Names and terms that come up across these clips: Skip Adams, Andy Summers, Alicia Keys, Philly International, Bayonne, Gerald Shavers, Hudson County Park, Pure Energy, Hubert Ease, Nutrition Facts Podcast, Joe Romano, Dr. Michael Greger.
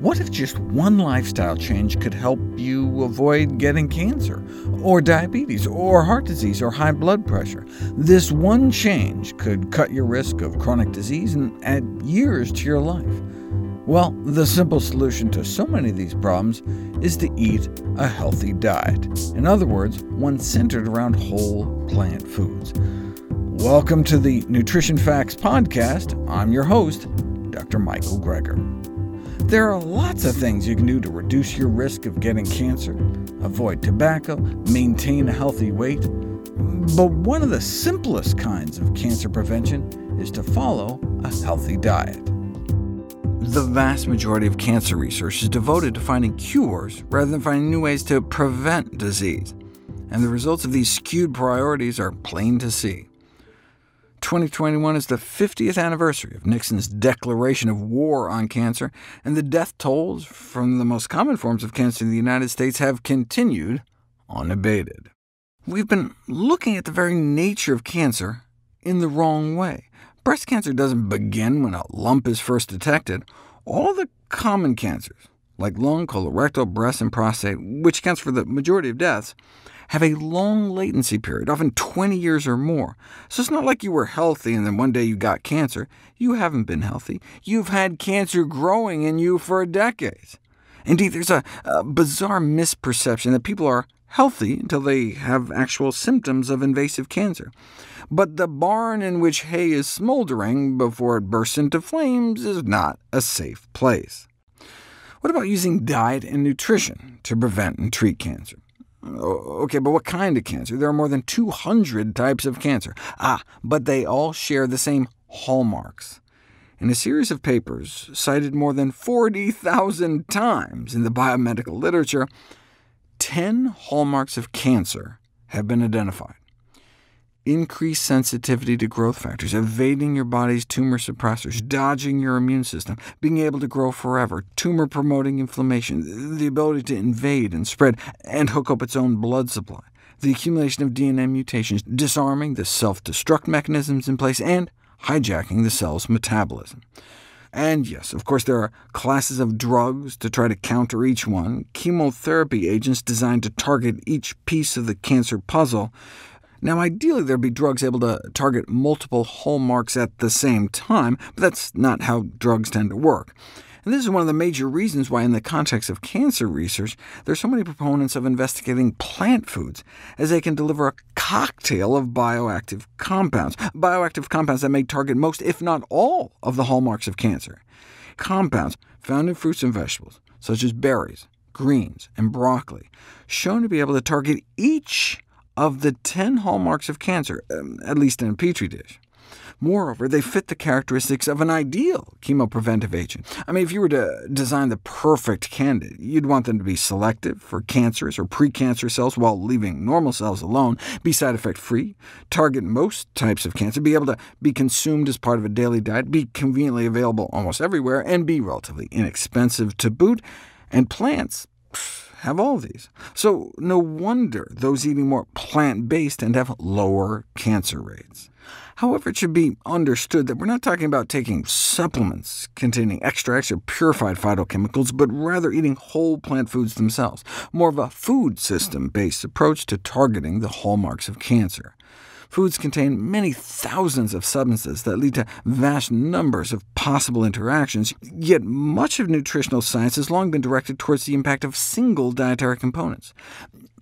What if just one lifestyle change could help you avoid getting cancer, or diabetes, or heart disease, or high blood pressure? This one change could cut your risk of chronic disease and add years to your life. Well, the simple solution to so many of these problems is to eat a healthy diet. In other words, one centered around whole plant foods. Welcome to the Nutrition Facts Podcast. I'm your host, Dr. Michael Greger. There are lots of things you can do to reduce your risk of getting cancer, avoid tobacco, maintain a healthy weight, but one of the simplest kinds of cancer prevention is to follow a healthy diet. The vast majority of cancer research is devoted to finding cures rather than finding new ways to prevent disease, and the results of these skewed priorities are plain to see. 2021 is the 50th anniversary of Nixon's declaration of war on cancer, and the death tolls from the most common forms of cancer in the United States have continued unabated. We've been looking at the very nature of cancer in the wrong way. Breast cancer doesn't begin when a lump is first detected. All the common cancers, like lung, colorectal, breast, and prostate, which accounts for the majority of deaths, have a long latency period, often 20 years or more. So it's not like you were healthy and then one day you got cancer. You haven't been healthy. You've had cancer growing in you for decades. Indeed, there's a bizarre misperception that people are healthy until they have actual symptoms of invasive cancer. But the barn in which hay is smoldering before it bursts into flames is not a safe place. What about using diet and nutrition to prevent and treat cancer? OK, but what kind of cancer? There are more than 200 types of cancer. But they all share the same hallmarks. In a series of papers cited more than 40,000 times in the biomedical literature, 10 hallmarks of cancer have been identified. Increased sensitivity to growth factors, evading your body's tumor suppressors, dodging your immune system, being able to grow forever, tumor-promoting inflammation, the ability to invade and spread and hook up its own blood supply, the accumulation of DNA mutations, disarming the self-destruct mechanisms in place, and hijacking the cell's metabolism. And yes, of course, there are classes of drugs to try to counter each one, chemotherapy agents designed to target each piece of the cancer puzzle. Now, ideally, there'd be drugs able to target multiple hallmarks at the same time, but that's not how drugs tend to work. And this is one of the major reasons why, in the context of cancer research, there's so many proponents of investigating plant foods, as they can deliver a cocktail of bioactive compounds that may target most, if not all, of the hallmarks of cancer. Compounds found in fruits and vegetables, such as berries, greens, and broccoli, shown to be able to target each of the 10 hallmarks of cancer, at least in a Petri dish. Moreover, they fit the characteristics of an ideal chemopreventive agent. I mean, if you were to design the perfect candidate, you'd want them to be selective for cancerous or precancer cells while leaving normal cells alone, be side effect-free, target most types of cancer, be able to be consumed as part of a daily diet, be conveniently available almost everywhere, and be relatively inexpensive to boot. And plants have all these. So no wonder those eating more plant-based tend to have lower cancer rates. However, it should be understood that we're not talking about taking supplements containing extracts or purified phytochemicals, but rather eating whole plant foods themselves, more of a food system-based approach to targeting the hallmarks of cancer. Foods contain many thousands of substances that lead to vast numbers of possible interactions, yet much of nutritional science has long been directed towards the impact of single dietary components.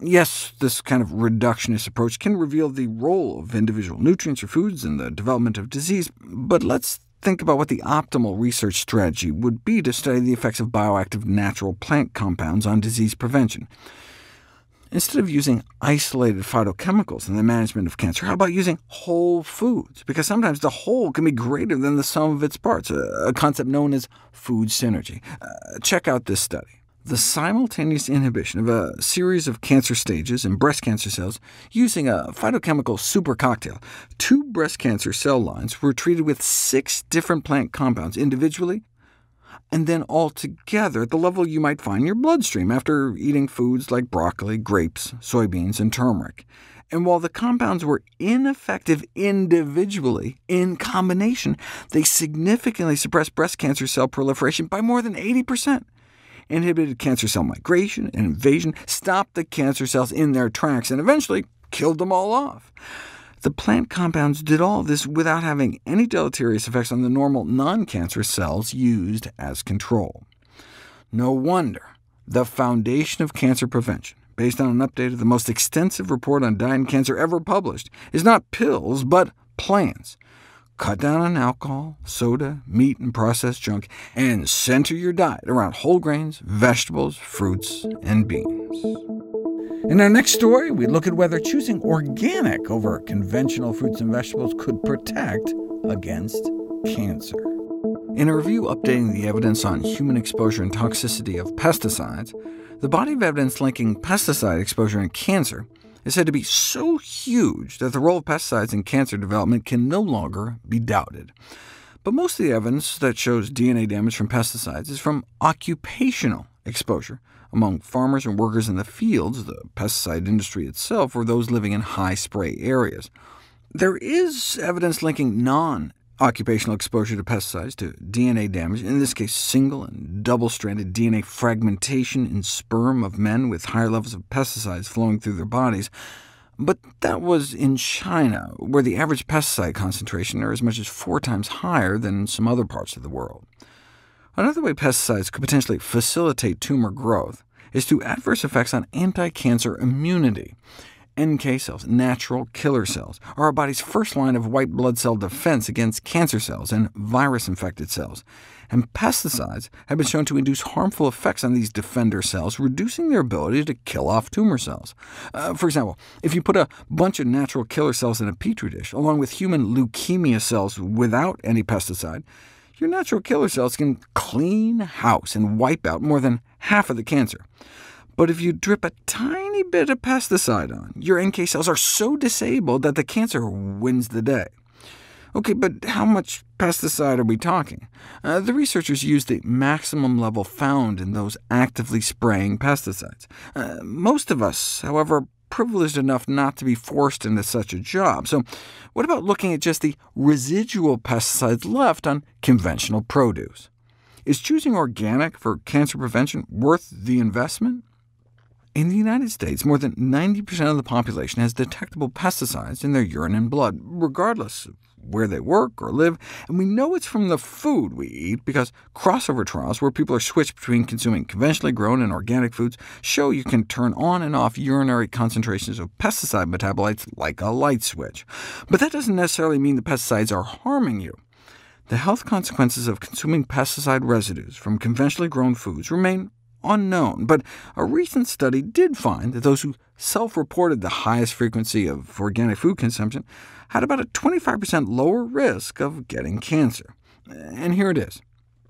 Yes, this kind of reductionist approach can reveal the role of individual nutrients or foods in the development of disease, but let's think about what the optimal research strategy would be to study the effects of bioactive natural plant compounds on disease prevention. Instead of using isolated phytochemicals in the management of cancer, how about using whole foods? Because sometimes the whole can be greater than the sum of its parts, a concept known as food synergy. Check out this study. The simultaneous inhibition of a series of cancer stages in breast cancer cells using a phytochemical super cocktail. 2 breast cancer cell lines were treated with 6 different plant compounds individually, and then all together at the level you might find in your bloodstream after eating foods like broccoli, grapes, soybeans, and turmeric. And while the compounds were ineffective individually, in combination, they significantly suppressed breast cancer cell proliferation by more than 80%. inhibited cancer cell migration and invasion, stopped the cancer cells in their tracks, and eventually killed them all off. The plant compounds did all this without having any deleterious effects on the normal non-cancerous cells used as control. No wonder the foundation of cancer prevention, based on an update of the most extensive report on diet and cancer ever published, is not pills, but plants. Cut down on alcohol, soda, meat, and processed junk, and center your diet around whole grains, vegetables, fruits, and beans. In our next story, we look at whether choosing organic over conventional fruits and vegetables could protect against cancer. In a review updating the evidence on human exposure and toxicity of pesticides, the body of evidence linking pesticide exposure and cancer is said to be so huge that the role of pesticides in cancer development can no longer be doubted. But most of the evidence that shows DNA damage from pesticides is from occupational exposure among farmers and workers in the fields, the pesticide industry itself, or those living in high spray areas. There is evidence linking non-occupational exposure to pesticides to DNA damage, in this case single and double-stranded DNA fragmentation in sperm of men with higher levels of pesticides flowing through their bodies. But that was in China, where the average pesticide concentration are as much as 4 times higher than in some other parts of the world. Another way pesticides could potentially facilitate tumor growth is through adverse effects on anti-cancer immunity. NK cells, natural killer cells, are our body's first line of white blood cell defense against cancer cells and virus-infected cells, and pesticides have been shown to induce harmful effects on these defender cells, reducing their ability to kill off tumor cells. For example, if you put a bunch of natural killer cells in a petri dish, along with human leukemia cells without any pesticide, your natural killer cells can clean house and wipe out more than half of the cancer. But if you drip a tiny bit of pesticide on, your NK cells are so disabled that the cancer wins the day. OK, but how much pesticide are we talking? The researchers used the maximum level found in those actively spraying pesticides. Most of us, however, are privileged enough not to be forced into such a job. So what about looking at just the residual pesticides left on conventional produce? Is choosing organic for cancer prevention worth the investment? In the United States, more than 90% of the population has detectable pesticides in their urine and blood, regardless of where they work or live, and we know it's from the food we eat because crossover trials where people are switched between consuming conventionally grown and organic foods show you can turn on and off urinary concentrations of pesticide metabolites like a light switch. But that doesn't necessarily mean the pesticides are harming you. The health consequences of consuming pesticide residues from conventionally grown foods remain unknown, but a recent study did find that those who self-reported the highest frequency of organic food consumption had about a 25% lower risk of getting cancer. And here it is,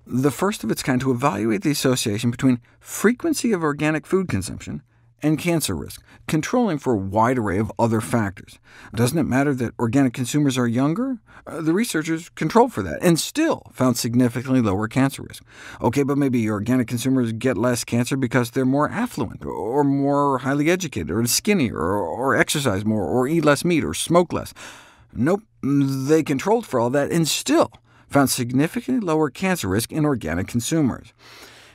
the first of its kind to evaluate the association between frequency of organic food consumption and cancer risk, controlling for a wide array of other factors. Doesn't it matter that organic consumers are younger? The researchers controlled for that, and still found significantly lower cancer risk. OK, but maybe organic consumers get less cancer because they're more affluent, or more highly educated, or skinnier, or exercise more, or eat less meat, or smoke less. Nope, they controlled for all that, and still found significantly lower cancer risk in organic consumers.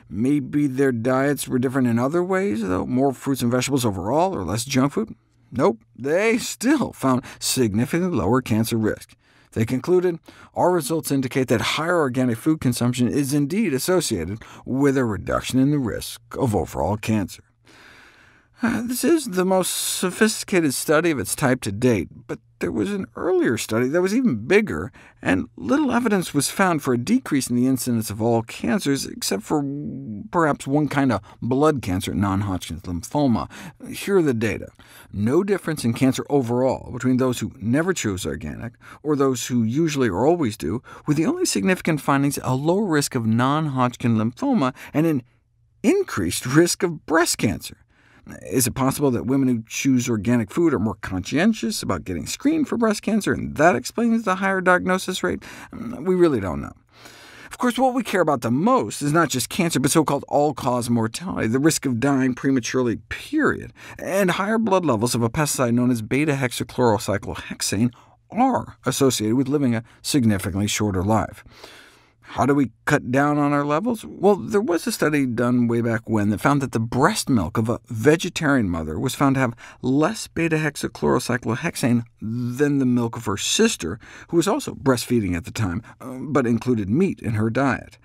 Maybe their diets were different in other ways, though, more fruits and vegetables overall, or less junk food? Nope, they still found significantly lower cancer risk. They concluded, our results indicate that higher organic food consumption is indeed associated with a reduction in the risk of overall cancer. This is the most sophisticated study of its type to date, but there was an earlier study that was even bigger, and little evidence was found for a decrease in the incidence of all cancers, except for perhaps one kind of blood cancer, non-Hodgkin's lymphoma. Here are the data. No difference in cancer overall between those who never choose organic, or those who usually or always do, with the only significant findings a lower risk of non-Hodgkin lymphoma and an increased risk of breast cancer. Is it possible that women who choose organic food are more conscientious about getting screened for breast cancer, and that explains the higher diagnosis rate? We really don't know. Of course, what we care about the most is not just cancer, but so-called all-cause mortality, the risk of dying prematurely, period. And higher blood levels of a pesticide known as beta-hexachlorocyclohexane are associated with living a significantly shorter life. How do we cut down on our levels? Well, there was a study done way back when that found that the breast milk of a vegetarian mother was found to have less beta-hexachlorocyclohexane than the milk of her sister, who was also breastfeeding at the time, but included meat in her diet.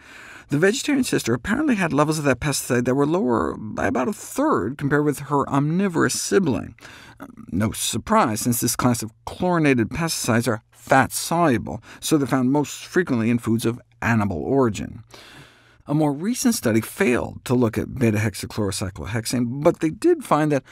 The vegetarian sister apparently had levels of that pesticide that were lower by about a third compared with her omnivorous sibling. No surprise, since this class of chlorinated pesticides are fat-soluble, so they're found most frequently in foods of animal origin. A more recent study failed to look at beta-hexachlorocyclohexane, but they did find that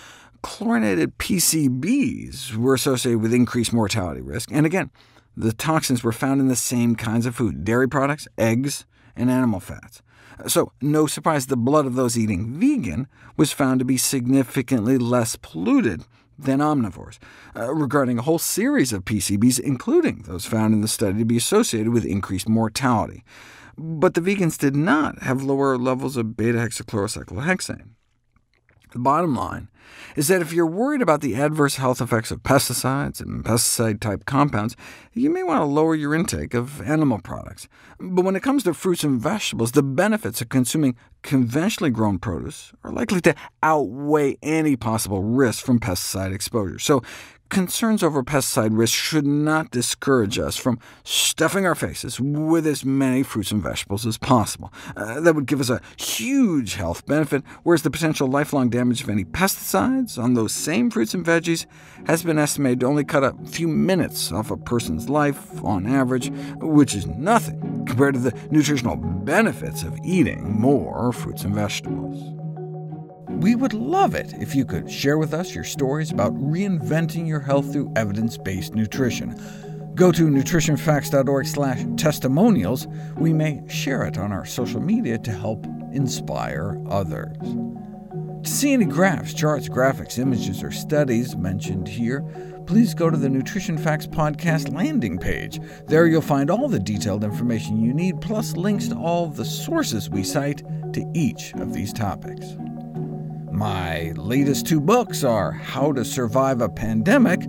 chlorinated PCBs were associated with increased mortality risk. And again, the toxins were found in the same kinds of food— dairy products, eggs, and animal fats. So no surprise the blood of those eating vegan was found to be significantly less polluted than omnivores, regarding a whole series of PCBs, including those found in the study to be associated with increased mortality. But the vegans did not have lower levels of beta-hexachlorocyclohexane. The bottom line is that if you're worried about the adverse health effects of pesticides and pesticide-type compounds, you may want to lower your intake of animal products. But when it comes to fruits and vegetables, the benefits of consuming conventionally grown produce are likely to outweigh any possible risk from pesticide exposure. So concerns over pesticide risk should not discourage us from stuffing our faces with as many fruits and vegetables as possible. That would give us a huge health benefit, whereas the potential lifelong damage of any pesticides on those same fruits and veggies has been estimated to only cut a few minutes off a person's life on average, which is nothing compared to the nutritional benefits of eating more fruits and vegetables. We would love it if you could share with us your stories about reinventing your health through evidence-based nutrition. Go to NutritionFacts.org/testimonials. We may share it on our social media to help inspire others. To see any graphs, charts, graphics, images, or studies mentioned here, please go to the Nutrition Facts Podcast landing page. There you'll find all the detailed information you need, plus links to all the sources we cite to each of these topics. My latest two books are How to Survive a Pandemic,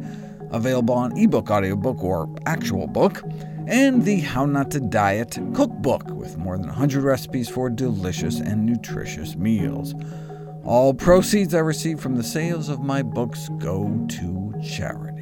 available on ebook, audiobook, or actual book, and the How Not to Diet cookbook, with more than 100 recipes for delicious and nutritious meals. All proceeds I receive from the sales of my books go to charity.